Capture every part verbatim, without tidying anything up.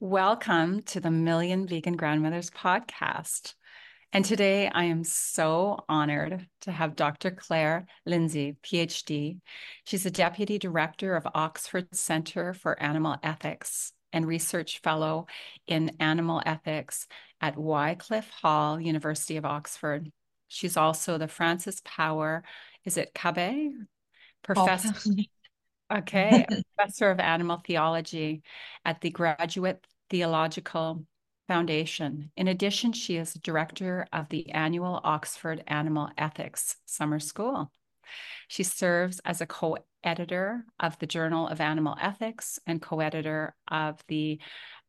Welcome to the Million Vegan Grandmothers podcast. And today I am so honored to have Doctor Clair Linzey, P H D. She's the Deputy Director of Oxford Centre for Animal Ethics and Research Fellow in Animal Ethics at Wycliffe Hall, University of Oxford. She's also the Francis Power, is it Cabet? Professor. Oh. Okay, Professor of Animal Theology at the Graduate Theological Foundation. In addition, she is Director of the annual Oxford Animal Ethics Summer School. She serves as a co-editor of the Journal of Animal Ethics and co-editor of the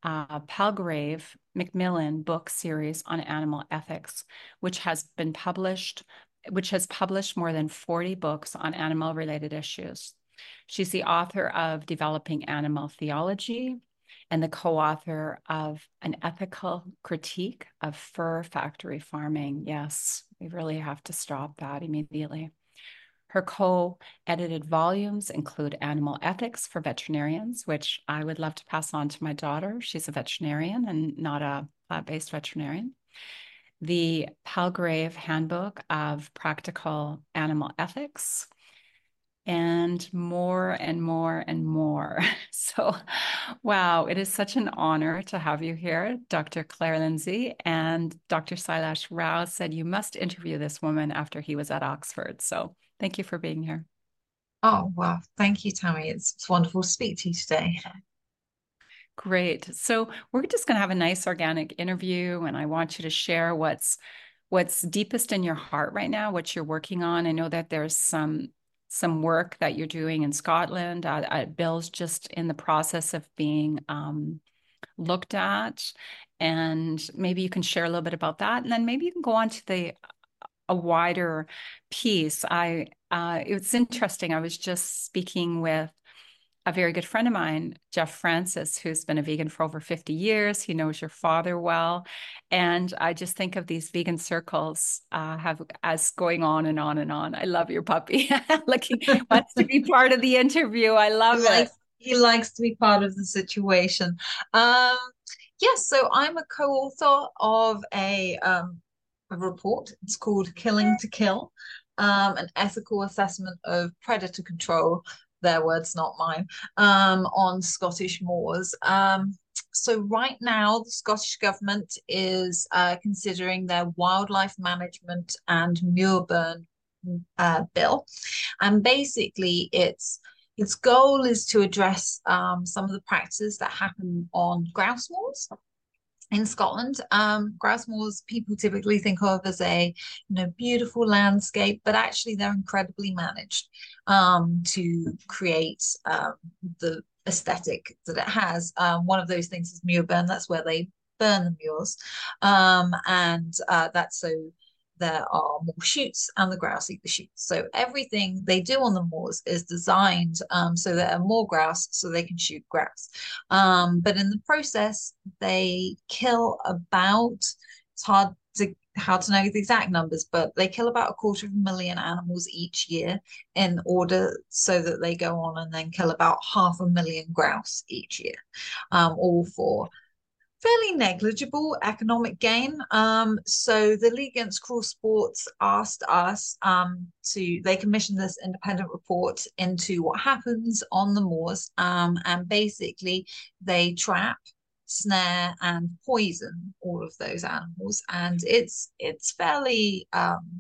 uh, Palgrave Macmillan book series on animal ethics, which has been published, which has published more than forty books on animal-related issues. She's the author of Developing Animal Theology and the co-author of An Ethical Critique of Fur Factory Farming. Yes, we really have to stop that immediately. Her co-edited volumes include Animal Ethics for Veterinarians, which I would love to pass on to my daughter. She's a veterinarian and not a plant-based veterinarian. The Palgrave Handbook of Practical Animal Ethics, and more and more and more. So, wow, it is such an honor to have you here, Doctor Clair Linzey. And Doctor Sailesh Rao said you must interview this woman after he was at Oxford. So thank you for being here. Oh, well, thank you, Tammy. It's, it's wonderful to speak to you today. Great. So we're just going to have a nice organic interview, and I want you to share what's, what's deepest in your heart right now, what you're working on. I know that there's some some work that you're doing in Scotland. Uh, uh, Bill's just in the process of being um, looked at, and maybe you can share a little bit about that, and then maybe you can go on to the a wider piece. I uh, it was interesting. I was just speaking with a very good friend of mine, Jeff Francis, who's been a vegan for over fifty years. He knows your father well. And I just think of these vegan circles uh, have as going on and on and on. I love your puppy. Like, he wants to be part of the interview. I love he it. Likes, he likes to be part of the situation. Um, yes, yeah, so I'm a co-author of a, um, a report. It's called Killing to Kill, um, an ethical assessment of predator control. Their words, not mine, um, on Scottish moors. Um, so right now, the Scottish government is uh, considering their wildlife management and Muirburn uh, bill. And basically, its its goal is to address um, some of the practices that happen on grouse moors in Scotland. Um, grouse moors, people typically think of as a you know, beautiful landscape, but actually they're incredibly managed um, to create um, the aesthetic that it has. Um, one of those things is Muirburn. That's where they burn the muirs. Um, and uh, that's so there are more shoots and the grouse eat the shoots. So everything they do on the moors is designed um, so there are more grouse so they can shoot grouse. Um, but in the process, they kill about, it's hard to, how to know the exact numbers, but they kill about a quarter of a million animals each year in order so that they go on and then kill about half a million grouse each year, um, all for fairly negligible economic gain. Um, so the League Against Cruel Sports asked us um, to, they commissioned this independent report into what happens on the moors. Um, and basically they trap, snare and poison all of those animals. And it's, it's fairly, um,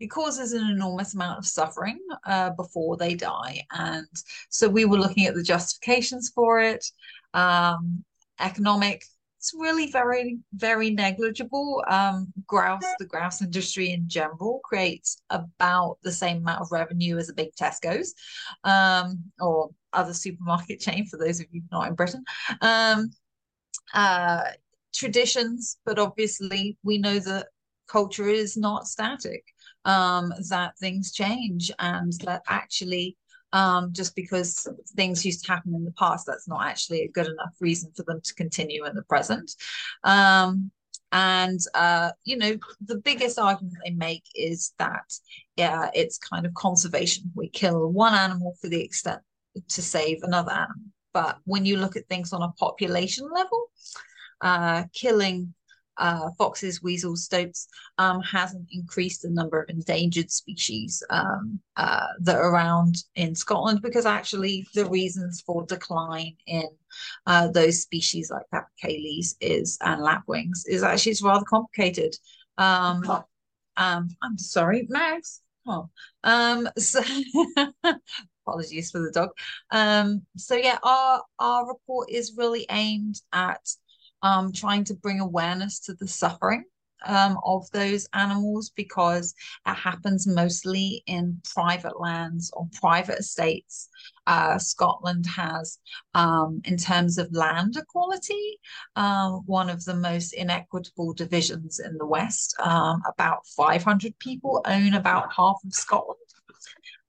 it causes an enormous amount of suffering uh, before they die. And so we were looking at the justifications for it. Um, economic, it's really very, very negligible. Um, grouse, the grouse industry in general creates about the same amount of revenue as a big Tesco's um, or other supermarket chain, for those of you not in Britain. Um, uh, traditions, but obviously we know that culture is not static, um, that things change and that actually Um, just because things used to happen in the past, that's not actually a good enough reason for them to continue in the present. Um, and, uh, you know, the biggest argument they make is that yeah, it's kind of conservation. We kill one animal for the extent to save another animal. But when you look at things on a population level, uh, killing uh, foxes, weasels, stoats um, hasn't increased the number of endangered species um, uh, that are around in Scotland, because actually the reasons for decline in uh, those species like capercaillies is and lapwings is actually it's rather complicated. Um, um, I'm sorry, Max. Oh, um, so apologies for the dog. Um, so yeah, our our report is really aimed at um, trying to bring awareness to the suffering um, of those animals, because it happens mostly in private lands or private estates. Uh, Scotland has, um, in terms of land equality, um, one of the most inequitable divisions in the West. Um, about five hundred people own about half of Scotland,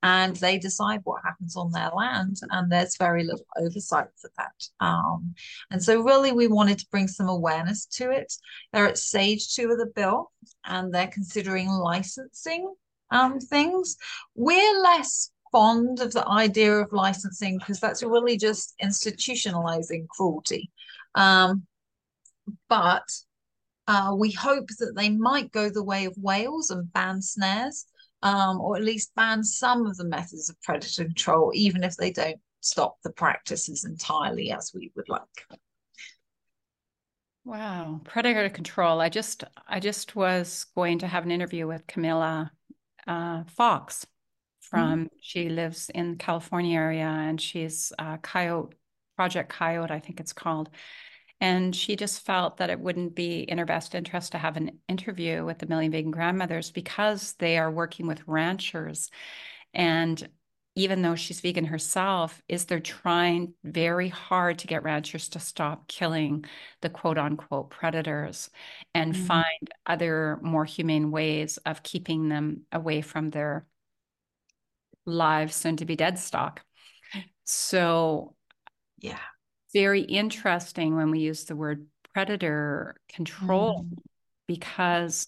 and they decide what happens on their land, and there's very little oversight for that. Um, and so really we wanted to bring some awareness to it. They're at stage two of the bill, and they're considering licensing um, things. We're less fond of the idea of licensing, because that's really just institutionalizing cruelty. Um, but uh, we hope that they might go the way of Wales and ban snares, um, or at least ban some of the methods of predator control, even if they don't stop the practices entirely as we would like. Wow, predator control. I just, I just was going to have an interview with Camilla uh, Fox. From she lives in the California area, and she's uh, Coyote Project Coyote, I think it's called. And she just felt that it wouldn't be in her best interest to have an interview with the Million Vegan Grandmothers, because they are working with ranchers. And even though she's vegan herself, is they're trying very hard to get ranchers to stop killing the quote unquote predators and mm-hmm. find other more humane ways of keeping them away from their live, soon to be dead stock. So yeah, very interesting when we use the word predator control, mm-hmm. because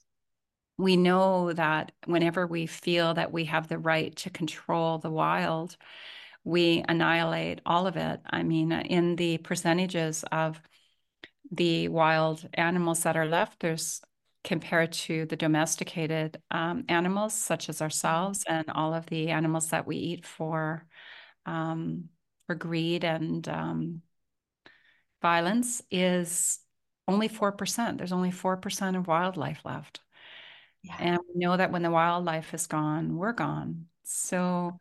we know that whenever we feel that we have the right to control the wild, we annihilate all of it. I mean, in the percentages of the wild animals that are left, there's compared to the domesticated um, animals, such as ourselves and all of the animals that we eat for um, for greed and um, violence, is only four percent. There's only four percent of wildlife left. Yeah. And we know that when the wildlife is gone, we're gone. So,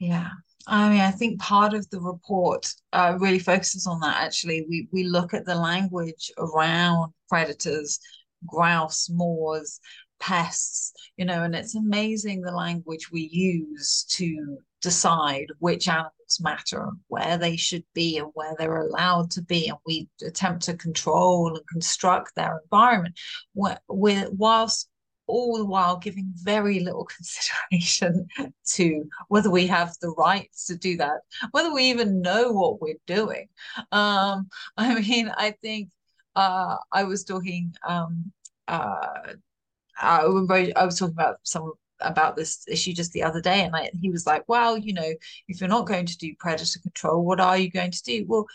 yeah. I mean, I think part of the report uh, really focuses on that, actually. We, we look at the language around predators, grouse, moors, pests, you know, and it's amazing the language we use to decide which animals matter and where they should be and where they're allowed to be, and we attempt to control and construct their environment, we're, whilst all the while giving very little consideration to whether we have the rights to do that, whether we even know what we're doing. Um, I mean, I think Uh, I was talking. Um, uh, I remember I was talking about some about this issue just the other day, and I, he was like, "Well, you know, if you're not going to do predator control, what are you going to do?" Well,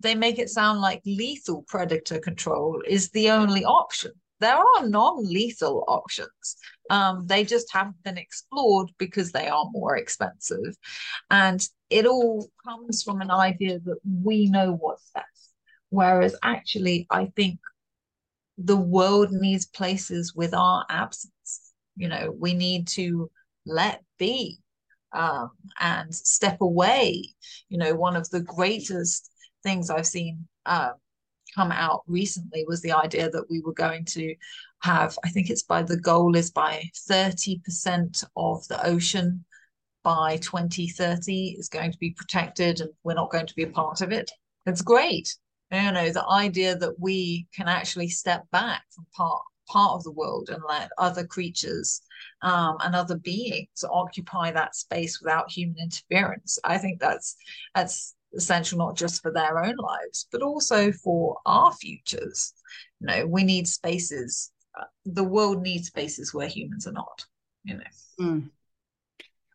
they make it sound like lethal predator control is the only option. There are non-lethal options. Um, they just haven't been explored because they are more expensive, and it all comes from an idea that we know what's best. Whereas actually, I think the world needs places with our absence. You know, we need to let be um, and step away. You know, one of the greatest things I've seen uh, come out recently was the idea that we were going to have, I think it's by the goal is by thirty percent of the ocean by twenty thirty is going to be protected, and we're not going to be a part of it. It's great. You know, the idea that we can actually step back from part part of the world and let other creatures um, and other beings occupy that space without human interference. I think that's that's essential, not just for their own lives, but also for our futures. You know, we need spaces. The world needs spaces where humans are not. You know. Mm.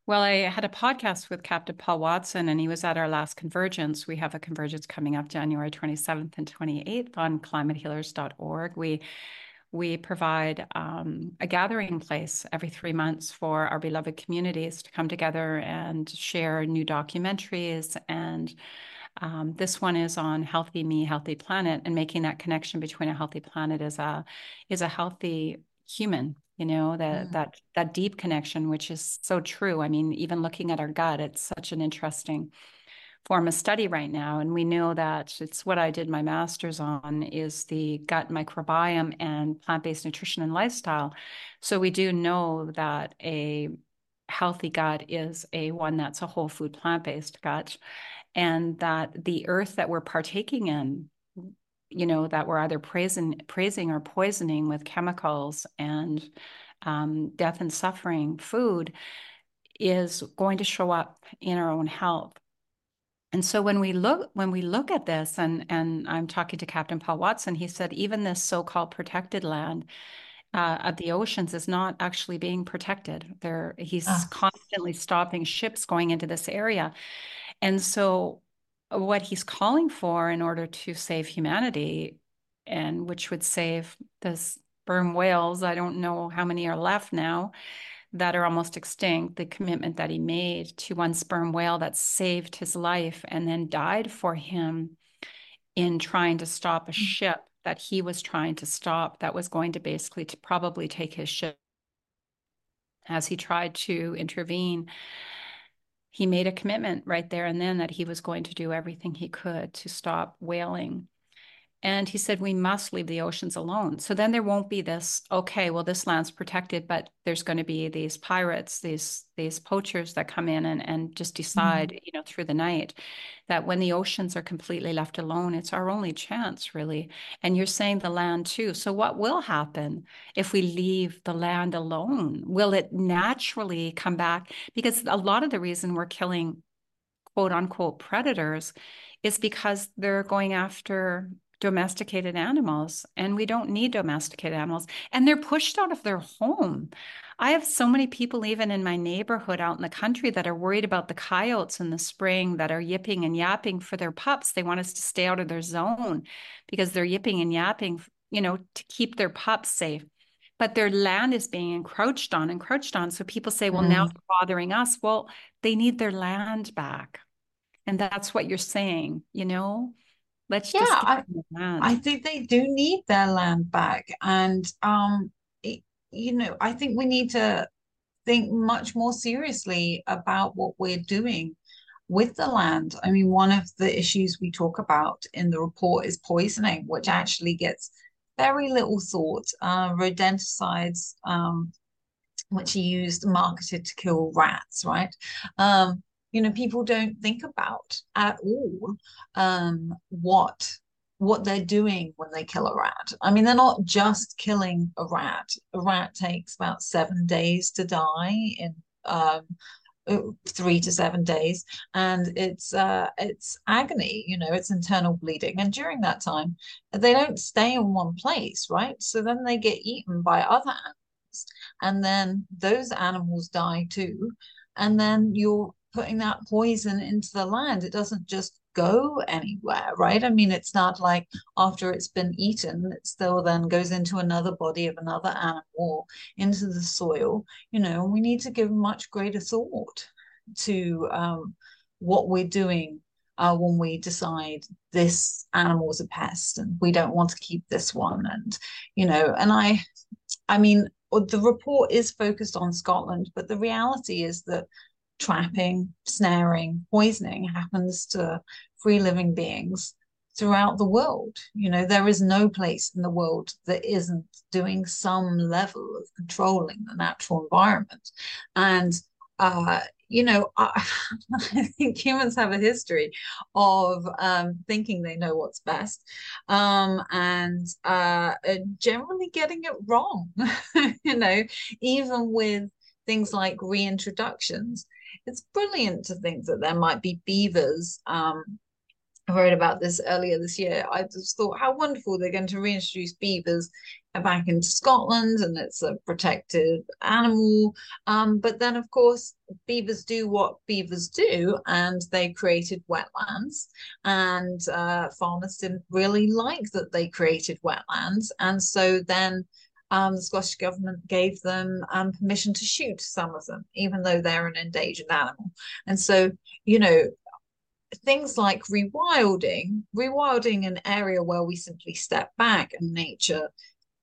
Well, I had a podcast with Captain Paul Watson, and he was at our last convergence. We have a convergence coming up January twenty-seventh and twenty-eighth on climate healers dot org. We we provide um, a gathering place every three months for our beloved communities to come together and share new documentaries. And um, this one is on Healthy Me, Healthy Planet, and making that connection between a healthy planet is a is a healthy human. You know, that, mm. that, that deep connection, which is so true. I mean, even looking at our gut, it's such an interesting form of study right now. And we know that it's what I did my master's on, is the gut microbiome and plant-based nutrition and lifestyle. So we do know that a healthy gut is a one that's a whole food plant-based gut, and that the earth that we're partaking in, you know, that we're either praising, praising or poisoning with chemicals and um, death and suffering food, is going to show up in our own health. And so when we look, when we look at this, and, and I'm talking to Captain Paul Watson, he said, even this so-called protected land uh, of the oceans is not actually being protected. There, he's oh. constantly stopping ships going into this area. And so what he's calling for in order to save humanity, and which would save the sperm whales, I don't know how many are left now that are almost extinct, the commitment that he made to one sperm whale that saved his life and then died for him in trying to stop a ship that he was trying to stop, that was going to basically to probably take his ship. As he tried to intervene, he made a commitment right there and then that he was going to do everything he could to stop whaling. And he said, we must leave the oceans alone. So then there won't be this, okay, well, this land's protected, but there's going to be these pirates, these these poachers that come in and, and just decide, mm-hmm. you know, through the night, that when the oceans are completely left alone, it's our only chance, really. And you're saying the land too. So what will happen if we leave the land alone? Will it naturally come back? Because a lot of the reason we're killing quote unquote predators is because they're going after domesticated animals, and we don't need domesticated animals, and they're pushed out of their home. I have so many people even in my neighborhood out in the country that are worried about the coyotes in the spring that are yipping and yapping for their pups. They want us to stay out of their zone because they're yipping and yapping, you know, to keep their pups safe. But their land is being encroached on, encroached on. So people say, well, mm. now they're bothering us. Well, they need their land back. And that's what you're saying, you know? Let's yeah, just I, I think they do need their land back. And, um, it, you know, I think we need to think much more seriously about what we're doing with the land. I mean, one of the issues we talk about in the report is poisoning, which actually gets very little thought. Uh, rodenticides, um, which are used, marketed to kill rats, right? Um, You know, people don't think about at all um, what what they're doing when they kill a rat. I mean, they're not just killing a rat. A rat takes about seven days to die, in um, three to seven days, and it's uh, it's agony. You know, it's internal bleeding, and during that time, they don't stay in one place, right? So then they get eaten by other animals, and then those animals die too, and then you're putting that poison into the land. It doesn't just go anywhere, right? I mean, it's not like after it's been eaten, it still then goes into another body of another animal, into the soil. You know, we need to give much greater thought to um, what we're doing uh, when we decide this animal's a pest and we don't want to keep this one. And, you know, and I, I mean, the report is focused on Scotland, but the reality is that trapping, snaring, poisoning happens to free living beings throughout the world. You know, there is no place in the world that isn't doing some level of controlling the natural environment. And, uh, you know, I, I think humans have a history of um, thinking they know what's best um, and uh, generally getting it wrong, you know, even with things like reintroductions. It's brilliant to think that there might be beavers um, I wrote about this earlier this year. I just thought how wonderful, they're going to reintroduce beavers back into Scotland and it's a protected animal. Um, but then, of course, beavers do what beavers do, and they created wetlands, and uh, farmers didn't really like that they created wetlands. And so then um, the Scottish government gave them um, permission to shoot some of them, even though they're an endangered animal. And so, you know, things like rewilding, rewilding an area where we simply step back and nature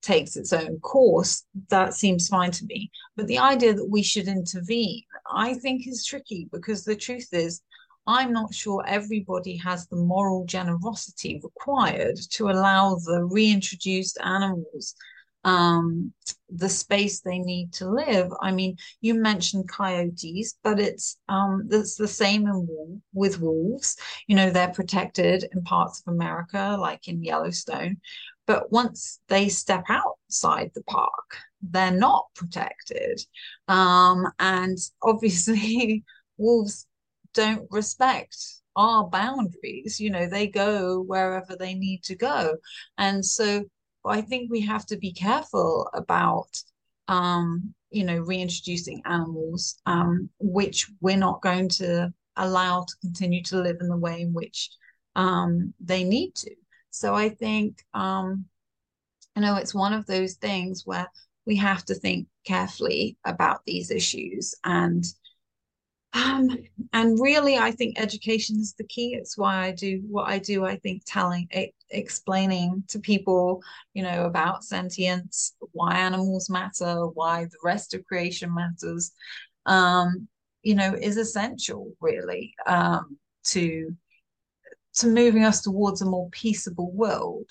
takes its own course, that seems fine to me. But the idea that we should intervene, I think, is tricky, because the truth is, I'm not sure everybody has the moral generosity required to allow the reintroduced animals um, the space they need to live. I mean, you mentioned coyotes, but it's um, it's the same in wolf, with wolves. You know, they're protected in parts of America, like in Yellowstone. But once they step outside the park, they're not protected. Um, and obviously, wolves don't respect our boundaries. You know, they go wherever they need to go. And so I think we have to be careful about, um, you know, reintroducing animals, um, which we're not going to allow to continue to live in the way in which um, they need to. So I think, um, you know, it's one of those things where we have to think carefully about these issues. And um, and really, I think education is the key. It's why I do what I do. I think telling, explaining to people, you know, about sentience, why animals matter, why the rest of creation matters, um, you know, is essential, really, um, to... to moving us towards a more peaceable world,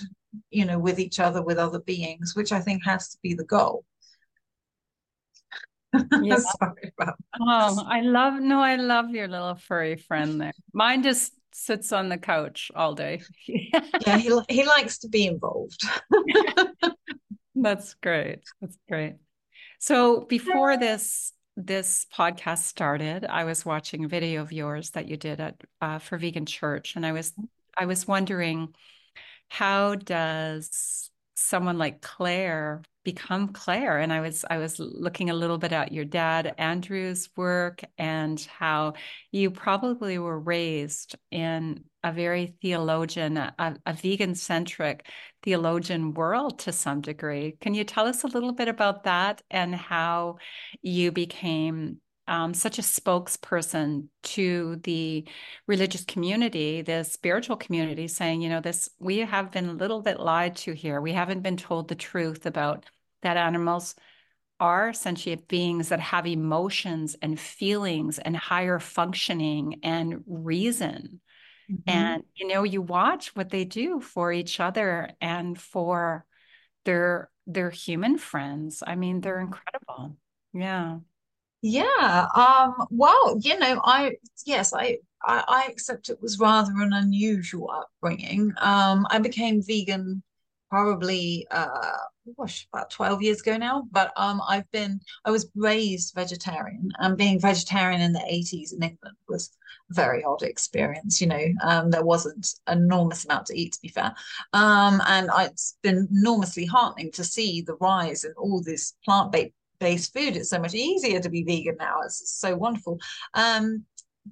you know, with each other, with other beings, which I think has to be the goal. Yeah. Sorry about that. Oh, I love, no, I love your little furry friend there. Mine just sits on the couch all day. Yeah, he, he likes to be involved. That's great. That's great. So before this, this podcast started, I was watching a video of yours that you did at uh, for Vegan Church, and I was I was wondering, how does someone like Claire become Claire? And I was I was looking a little bit at your dad Andrew's work, and how you probably were raised in a very theologian, a, a vegan centric theologian world to some degree. Can you tell us a little bit about that and how you became um, such a spokesperson to the religious community, the spiritual community, saying, you know, this, we have been a little bit lied to here. We haven't been told the truth about that animals are sentient beings that have emotions and feelings and higher functioning and reason. Mm-hmm. And, you know, you watch what they do for each other and for their their human friends. I mean, they're incredible. Yeah. Yeah. Um, well, you know, I, yes, I, I, I accept it was rather an unusual upbringing. Um, I became vegan probably, uh, gosh, about twelve years ago now, but um, I've been, I was raised vegetarian, and being vegetarian in the eighties in England was a very odd experience. You know, um, there wasn't an enormous amount to eat, to be fair, um, and it's been enormously heartening to see the rise in all this plant-based food. It's so much easier to be vegan now, it's so wonderful. Um,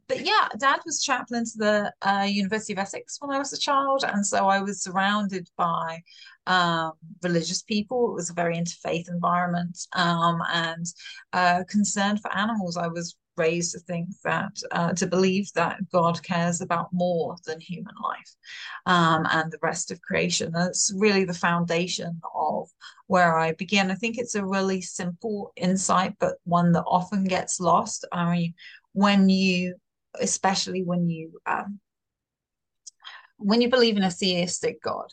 but yeah, Dad was chaplain to the uh, University of Essex when I was a child, and so I was surrounded by um, religious people. It was a very interfaith environment, um, and uh, concern for animals. I was raised to think that, uh, to believe that God cares about more than human life um, and the rest of creation. That's really the foundation of where I began. I think it's a really simple insight, but one that often gets lost. I mean, when you, especially when you, um, when you believe in a theistic God,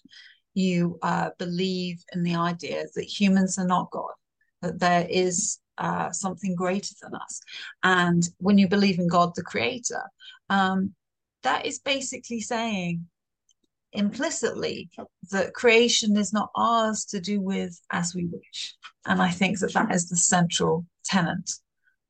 you uh, believe in the idea that humans are not God, that there is Uh, something greater than us. And when you believe in God the creator, um, that is basically saying implicitly that creation is not ours to do with as we wish. And I think that that is the central tenet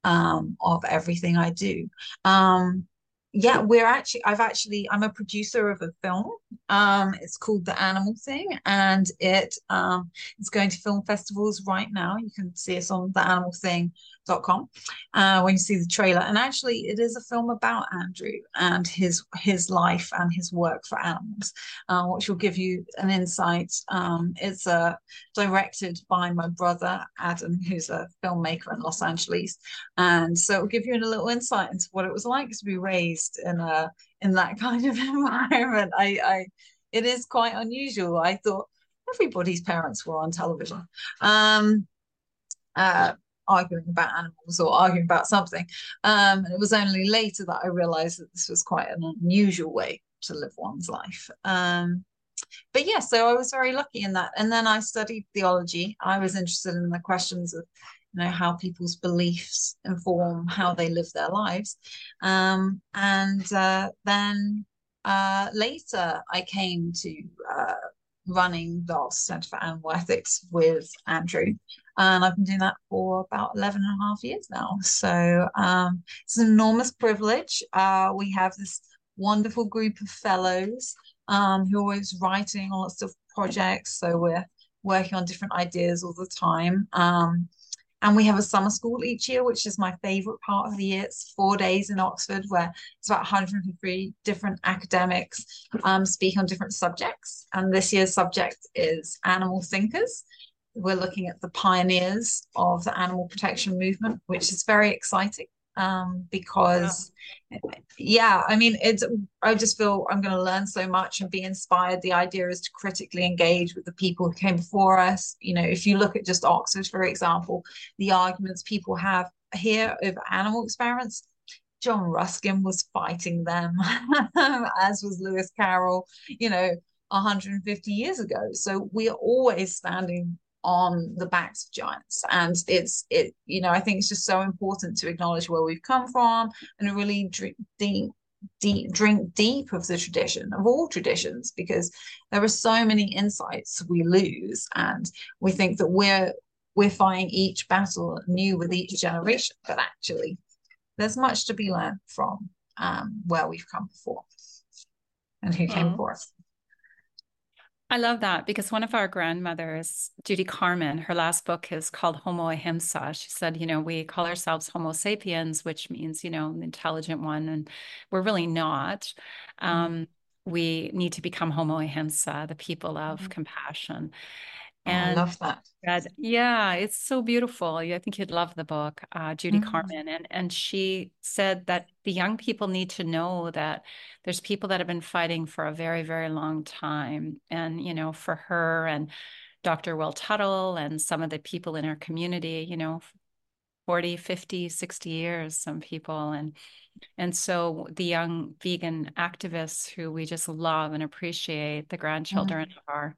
um, of everything I do. Um, yeah, we're actually, I've actually, I'm a producer of a film. Um, it's called The Animal Thing, and it um, it's going to film festivals right now. You can see us on the animal thing dot com uh, when you see the trailer. And actually, it is a film about Andrew and his his life and his work for animals, uh, which will give you an insight. Um, it's uh, directed by my brother, Adam, who's a filmmaker in Los Angeles. And so it'll give you a little insight into what it was like to be raised in a in that kind of environment. I, I it is quite unusual. I thought everybody's parents were on television, um, uh, arguing about animals or arguing about something. Um, and it was only later that I realized that this was quite an unusual way to live one's life. Um, but yeah, so I was very lucky in that. And then I studied theology. I was interested in the questions of, you know, how people's beliefs inform how they live their lives. Um, and uh, then uh, later I came to uh, running the Oxford Centre for Animal Ethics with Andrew. And I've been doing that for about eleven and a half years now. So um, it's an enormous privilege. Uh, we have this wonderful group of fellows um, who are always writing on lots of projects. So we're working on different ideas all the time. Um, And we have a summer school each year, which is my favorite part of the year. It's four days in Oxford, where it's about one hundred fifty different academics um, speak on different subjects. And this year's subject is animal thinkers. We're looking at the pioneers of the animal protection movement, which is very exciting um, because, yeah. yeah, I mean, it's. I just feel I'm going to learn so much and be inspired. The idea is to critically engage with the people who came before us. You know, if you look at just Oxford, for example, the arguments people have here over animal experiments, John Ruskin was fighting them, as was Lewis Carroll, you know, one hundred fifty years ago. So we are always standing on the backs of giants, and it's it you know I think it's just so important to acknowledge where we've come from and really drink deep deep drink deep of the tradition, of all traditions, because there are so many insights we lose, and we think that we're we're fighting each battle new with each generation, but actually there's much to be learned from um where we've come before and who mm. came before us. I love that, because one of our grandmothers, Judy Carmen, her last book is called Homo Ahimsa. She said, you know, we call ourselves Homo sapiens, which means, you know, the intelligent one, and we're really not. Um, we need to become Homo Ahimsa, the people of mm-hmm. compassion. And I love that. Read, yeah, it's so beautiful. I think you'd love the book, uh, Judy mm-hmm. Carmen. And, and she said that the young people need to know that there's people that have been fighting for a very, very long time. And, you know, for her and Doctor Will Tuttle and some of the people in our community, you know, forty, fifty, sixty years, some people. And, and so the young vegan activists who we just love and appreciate, the grandchildren mm-hmm. are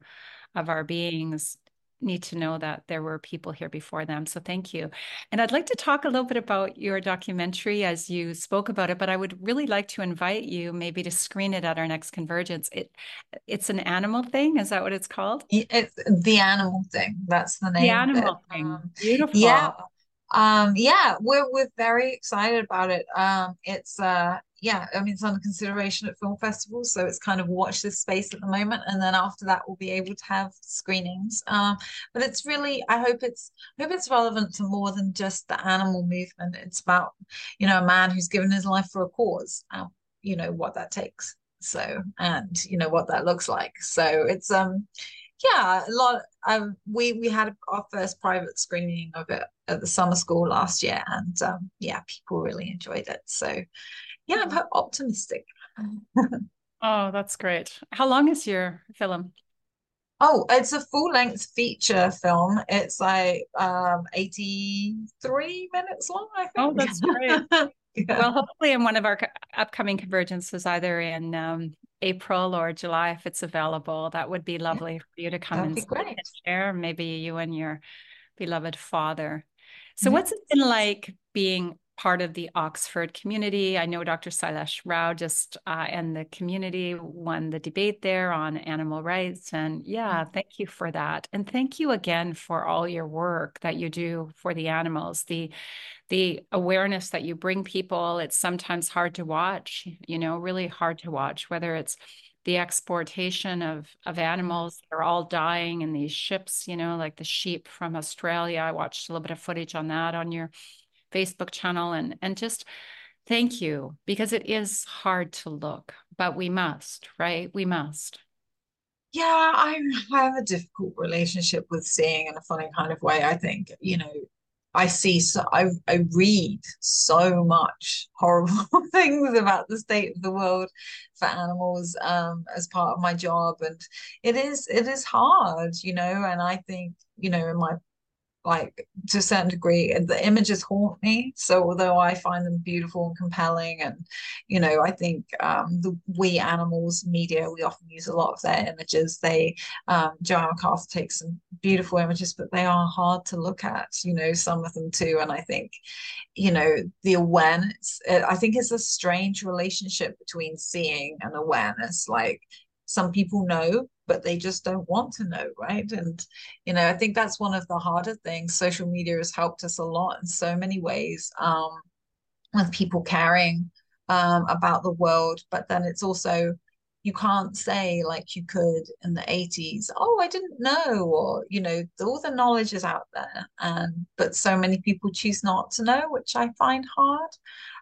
of our beings, need to know that there were people here before them. So thank you. And I'd like to talk a little bit about your documentary as you spoke about it, but I would really like to invite you maybe to screen it at our next convergence. It, it's an animal thing. Is that what it's called? It's The Animal Thing. That's the name. The Animal Thing. Um, Beautiful. Yeah. Um, yeah, we're, we're very excited about it. Um, it's, uh, yeah, I mean, it's under consideration at film festivals, so it's kind of watch this space at the moment, and then after that we'll be able to have screenings. Um, but it's really, I hope it's, I hope it's relevant to more than just the animal movement. It's about, you know, a man who's given his life for a cause, and, you know, what that takes. So, and, you know, what that looks like. So it's, um, yeah, a lot. Um, we we had our first private screening of it at the summer school last year, and um, yeah, people really enjoyed it. So. Yeah, I'm optimistic. Oh, that's great. How long is your film? Oh, it's a full-length feature film. It's like um, eighty-three minutes long, I think. Oh, that's great. Yeah. Well, hopefully in one of our upcoming convergences, either in um, April or July, if it's available, that would be lovely for you to come and, and share, maybe you and your beloved father. So mm-hmm. what's it been like being part of the Oxford community? I know Doctor Sailesh Rao just uh, and the community won the debate there on animal rights. And yeah, thank you for that. And thank you again for all your work that you do for the animals, the the awareness that you bring people, it's sometimes hard to watch, you know, really hard to watch, whether it's the exportation of, of animals that are all dying in these ships, you know, like the sheep from Australia. I watched a little bit of footage on that on your Facebook channel, and, and just thank you, because it is hard to look, but we must, right? We must. Yeah, I have a difficult relationship with seeing in a funny kind of way. I think, you know, I see, so I, I read so much horrible things about the state of the world for animals um, as part of my job. And it is, it is hard, you know, and I think, you know, in my, like, to a certain degree, the images haunt me. So although I find them beautiful and compelling, and, you know, I think um, the We Animals Media, we often use a lot of their images. They, um, Joanne McArthur takes some beautiful images, but they are hard to look at, you know, some of them too. And I think, you know, the awareness, I think it's a strange relationship between seeing and awareness. Like, some people know, but they just don't want to know, right? And, you know, I think that's one of the harder things. Social media has helped us a lot in so many ways, um, with people caring um, about the world. But then it's also, you can't say, like you could in the eighties, oh, I didn't know, or, you know, all the knowledge is out there. And, but so many people choose not to know, which I find hard.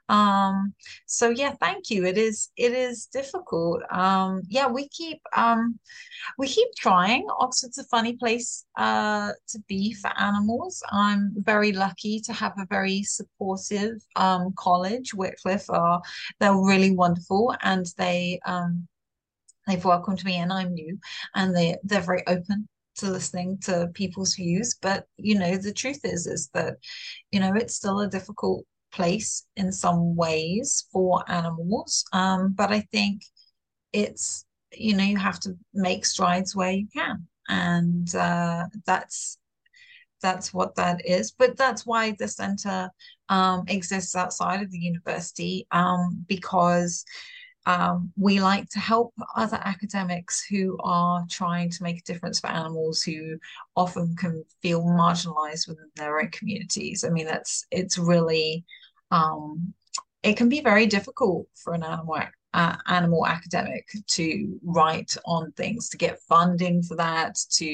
Um, so yeah, thank you. It is, it is difficult. Um, yeah, we keep, um, we keep trying. Oxford's a funny place, uh, to be for animals. I'm very lucky to have a very supportive, um, college. Wycliffe are, they're really wonderful, and they, um, they've welcomed me, and I'm new, and they, they're very open to listening to people's views. But, you know, the truth is, is that, you know, it's still a difficult place in some ways for animals, um but I think it's, you know, you have to make strides where you can, and uh that's that's what that is. But that's why the center um exists outside of the university, um because um we like to help other academics who are trying to make a difference for animals, who often can feel marginalized within their own communities. I mean, that's it's really Um, it can be very difficult for an animal uh, animal academic to write on things, to get funding for that, to,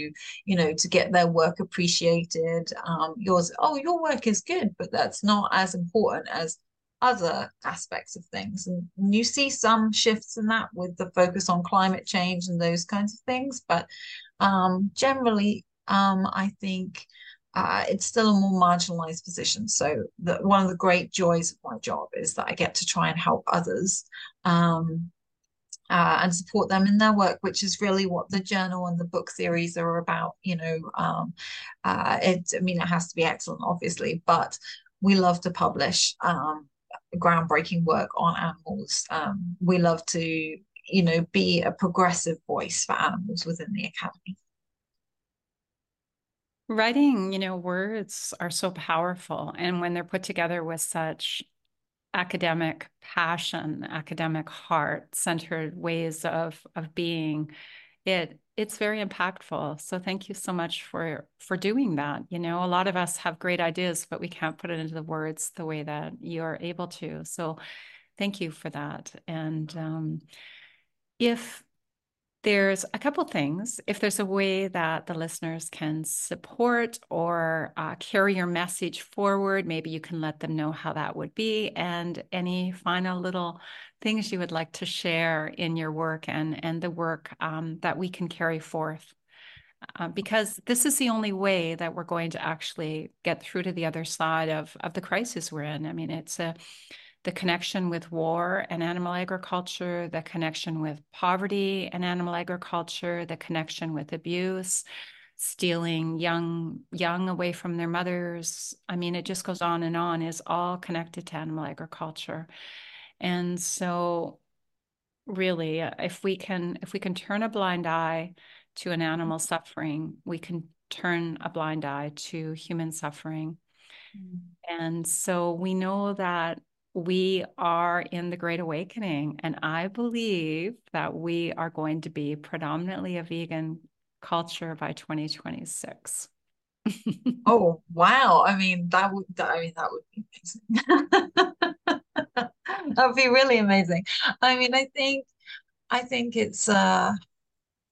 you know, to get their work appreciated. Um, yours, oh, your work is good, but that's not as important as other aspects of things. And you see some shifts in that with the focus on climate change and those kinds of things. But um, generally, um, I think Uh, it's still a more marginalized position. So the, one of the great joys of my job is that I get to try and help others um, uh, and support them in their work, which is really what the journal and the book series are about. You know, um, uh, it, I mean, it has to be excellent, obviously, but we love to publish um, groundbreaking work on animals. Um, we love to, you know, be a progressive voice for animals within the academy. Writing, you know, words are so powerful. And when they're put together with such academic passion, academic heart centered ways of, of being, it, it's very impactful. So thank you so much for, for doing that. You know, a lot of us have great ideas, but we can't put it into the words the way that you're able to. So thank you for that. And um, if There's a couple things. If there's a way that the listeners can support or uh, carry your message forward, maybe you can let them know how that would be, and any final little things you would like to share in your work and, and the work um, that we can carry forth. Uh, because this is the only way that we're going to actually get through to the other side of, of the crisis we're in. I mean, it's a the connection with war and animal agriculture, the connection with poverty and animal agriculture, the connection with abuse, stealing young, young away from their mothers. I mean, it just goes on and on, is all connected to animal agriculture. And so really, if we can, if we can turn a blind eye to an animal suffering, we can turn a blind eye to human suffering. Mm. And so we know that we are in the Great Awakening, and I believe that we are going to be predominantly a vegan culture by twenty twenty-six. Oh wow! I mean, that would I mean that would be amazing. That would be really amazing. I mean, I think I think it's uh,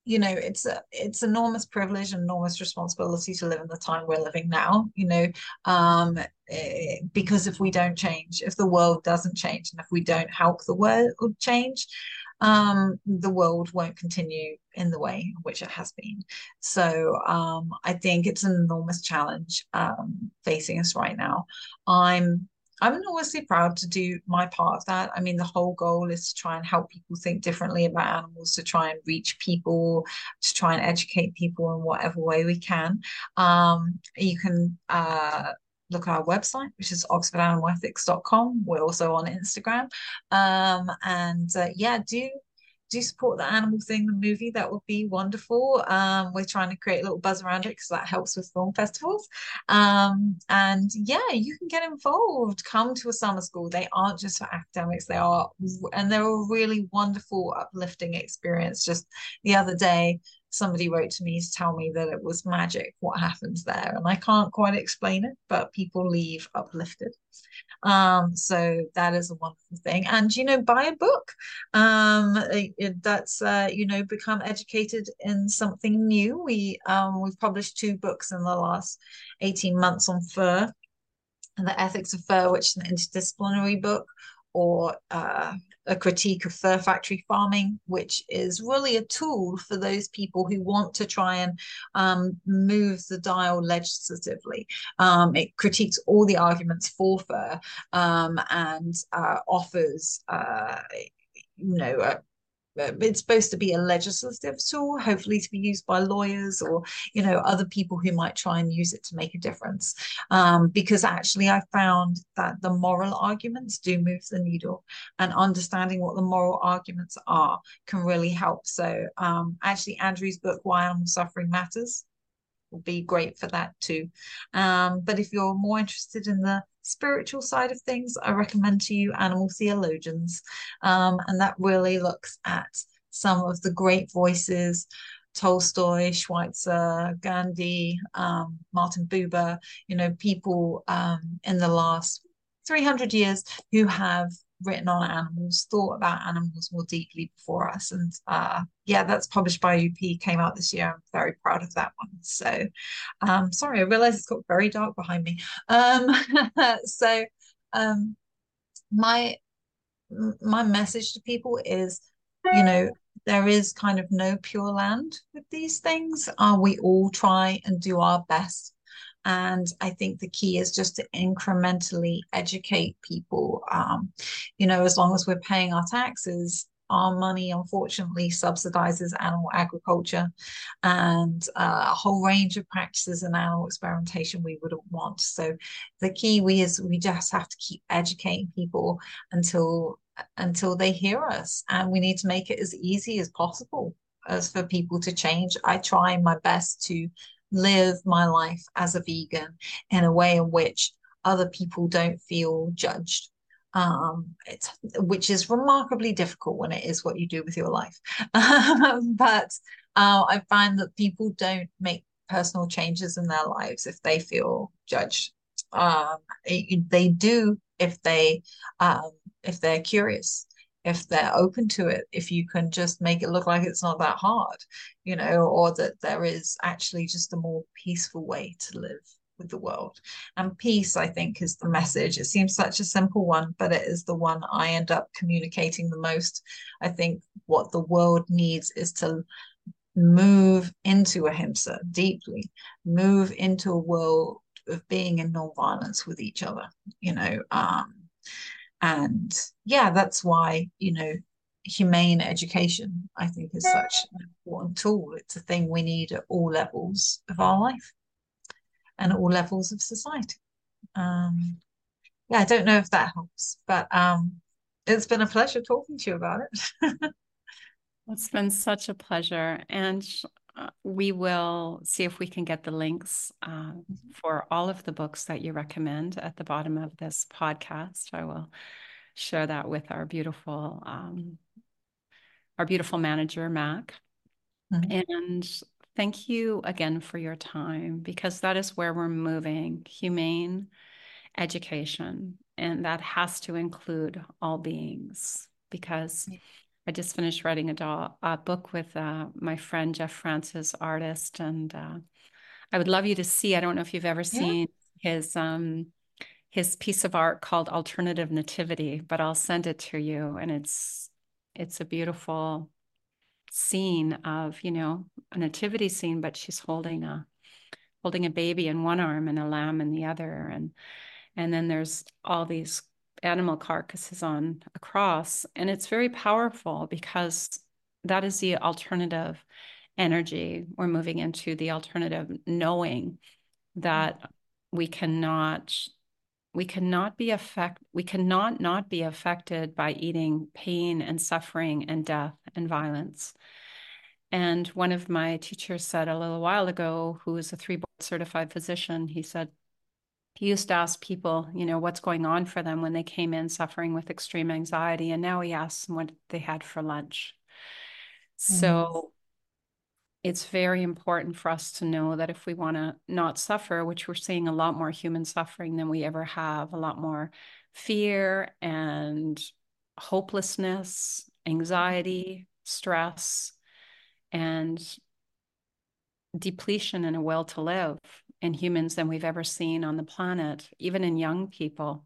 you know, it's a it's enormous privilege and enormous responsibility to live in the time we're living now. You know, um, it, because if we don't change, if the world doesn't change, and if we don't help the world change, um the world won't continue in the way in which it has been. So um I think it's an enormous challenge um facing us right now. I'm I'm enormously proud to do my part of that. I mean, the whole goal is to try and help people think differently about animals, to try and reach people, to try and educate people in whatever way we can. Um you can uh look at our website, which is oxford animal ethics dot com. We're also on Instagram. Um, and uh, yeah, do do support The Animal Thing, the movie. That would be wonderful. Um, we're trying to create a little buzz around it because that helps with film festivals. Um, and yeah, you can get involved. Come to a summer school. They aren't just for academics. They are, and they're a really wonderful, uplifting experience. Just the other day, somebody wrote to me to tell me that it was magic what happens there, and I can't quite explain it, but people leave uplifted. Um so that is a wonderful thing. And you know, buy a book, um that's uh you know, become educated in something new. We um we've published two books in the last eighteen months on fur and the ethics of fur, which is an interdisciplinary book, or uh A Critique of Fur Factory Farming, which is really a tool for those people who want to try and um, move the dial legislatively. Um, it critiques all the arguments for fur, um, and uh, offers, uh, you know, a, it's supposed to be a legislative tool, hopefully to be used by lawyers or, you know, other people who might try and use it to make a difference. Um, because actually I found that the moral arguments do move the needle, and understanding what the moral arguments are can really help. So um, actually Andrew's book, Why Animal Suffering Matters, will be great for that too. Um, but if you're more interested in the spiritual side of things, I recommend to you Animal Theologians, um, and that really looks at some of the great voices: Tolstoy, Schweitzer, Gandhi, um, Martin Buber, you know, people um, in the last three hundred years who have written on animals, thought about animals more deeply before us. And uh, yeah, that's published by U P, came out this year. I'm very proud of that one. So um, sorry, I realize it's got very dark behind me. Um, so um, my my message to people is, you know, there is kind of no pure land with these things. Uh, we all try and do our best. And I think the key is just to incrementally educate people. Um, you know, as long as we're paying our taxes, our money, unfortunately, subsidizes animal agriculture and uh, a whole range of practices in animal experimentation we wouldn't want. So the key we is we just have to keep educating people until until they hear us. And we need to make it as easy as possible as for people to change. I try my best to live my life as a vegan in a way in which other people don't feel judged, um, it's, which is remarkably difficult when it is what you do with your life. But uh, I find that people don't make personal changes in their lives if they feel judged. Um, it, they do if they um, if they're curious, if they're open to it, if you can just make it look like it's not that hard, you know, or that there is actually just a more peaceful way to live with the world. And peace, I think, is the message. It seems such a simple one, but it is the one I end up communicating the most. I think what the world needs is to move into ahimsa deeply, move into a world of being in nonviolence with each other, you know, um, and yeah, that's why, you know, humane education, I think, is such an important tool. It's a thing we need at all levels of our life and at all levels of society. Um, yeah, I don't know if that helps, but um, it's been a pleasure talking to you about it. It's been such a pleasure. And uh, we will see if we can get the links uh, for all of the books that you recommend at the bottom of this podcast. I will share that with our beautiful, um, our beautiful manager, Mac. Mm-hmm. And Thank you again for your time, because that is where we're moving, humane education. And that has to include all beings, because I just finished writing a, do- a book with uh, my friend, Jeff Francis, artist. And uh, I would love you to see, I don't know if you've ever seen yeah. his, um, his piece of art called Alternative Nativity, but I'll send it to you. And it's, it's a beautiful scene of, you know, a nativity scene, but she's holding a holding a baby in one arm and a lamb in the other, and and then there's all these animal carcasses on a cross, and it's very powerful because that is the alternative energy we're moving into, the alternative knowing that we cannot we cannot be affect we cannot not be affected by eating pain and suffering and death and violence. And one of my teachers said a little while ago, who is a three board certified physician, he said, he used to ask people, you know, what's going on for them when they came in suffering with extreme anxiety. And now he asks them what they had for lunch. Mm-hmm. So it's very important for us to know that if we want to not suffer, which we're seeing a lot more human suffering than we ever have, a lot more fear and hopelessness, anxiety, stress, and depletion and a will to live in humans than we've ever seen on the planet, even in young people.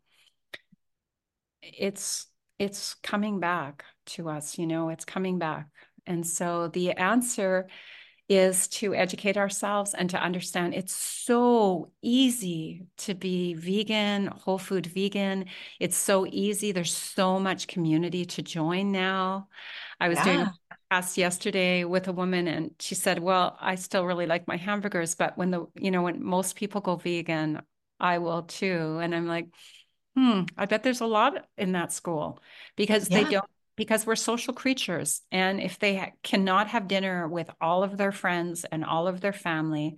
It's it's coming back to us, you know, it's coming back. And so the answer is to educate ourselves and to understand it's so easy to be vegan, whole food vegan. It's so easy. There's so much community to join now. I was yeah. doing a podcast yesterday with a woman, and she said, well, I still really like my hamburgers, but when the, you know, when most people go vegan, I will too. And I'm like, hmm, I bet there's a lot in that school, because yeah. they don't, because we're social creatures. And if they ha- cannot have dinner with all of their friends and all of their family,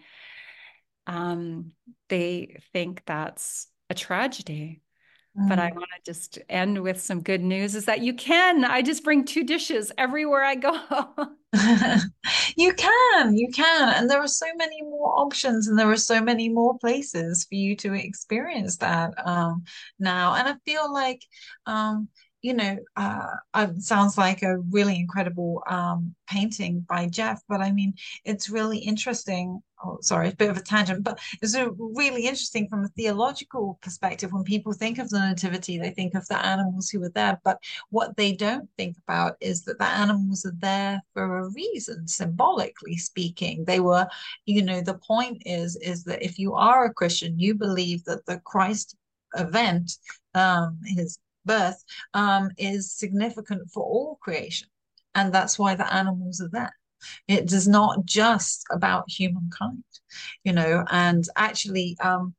um, they think that's a tragedy. Mm. But I want to just end with some good news, is that you can. I just bring two dishes everywhere I go. You can, you can. And there are so many more options, and there are so many more places for you to experience that um, now. And I feel like, um, you know, uh, it sounds like a really incredible um, painting by Jeff, but I mean, it's really interesting. Oh, sorry, a bit of a tangent, but it's a really interesting from a theological perspective. When people think of the nativity, they think of the animals who were there, but what they don't think about is that the animals are there for a reason, symbolically speaking. They were, you know, the point is, is that if you are a Christian, you believe that the Christ event, um, his birth um is significant for all creation, and that's why the animals are there. It is not just about humankind, you know. And actually um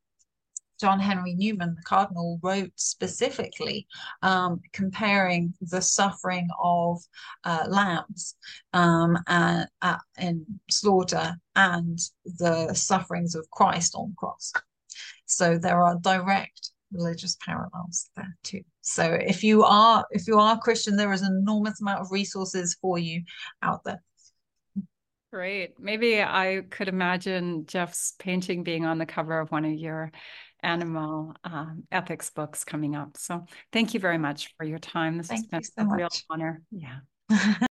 John Henry Newman, the cardinal, wrote specifically um comparing the suffering of uh, lambs um uh, uh, in slaughter and the sufferings of Christ on the cross. So there are direct religious parallels there too. So if you are if you are Christian, there is an enormous amount of resources for you out there. Great. Maybe I could imagine Jeff's painting being on the cover of one of your animal um, ethics books coming up. So thank you very much for your time. This thank has been so a much. real honor. Yeah.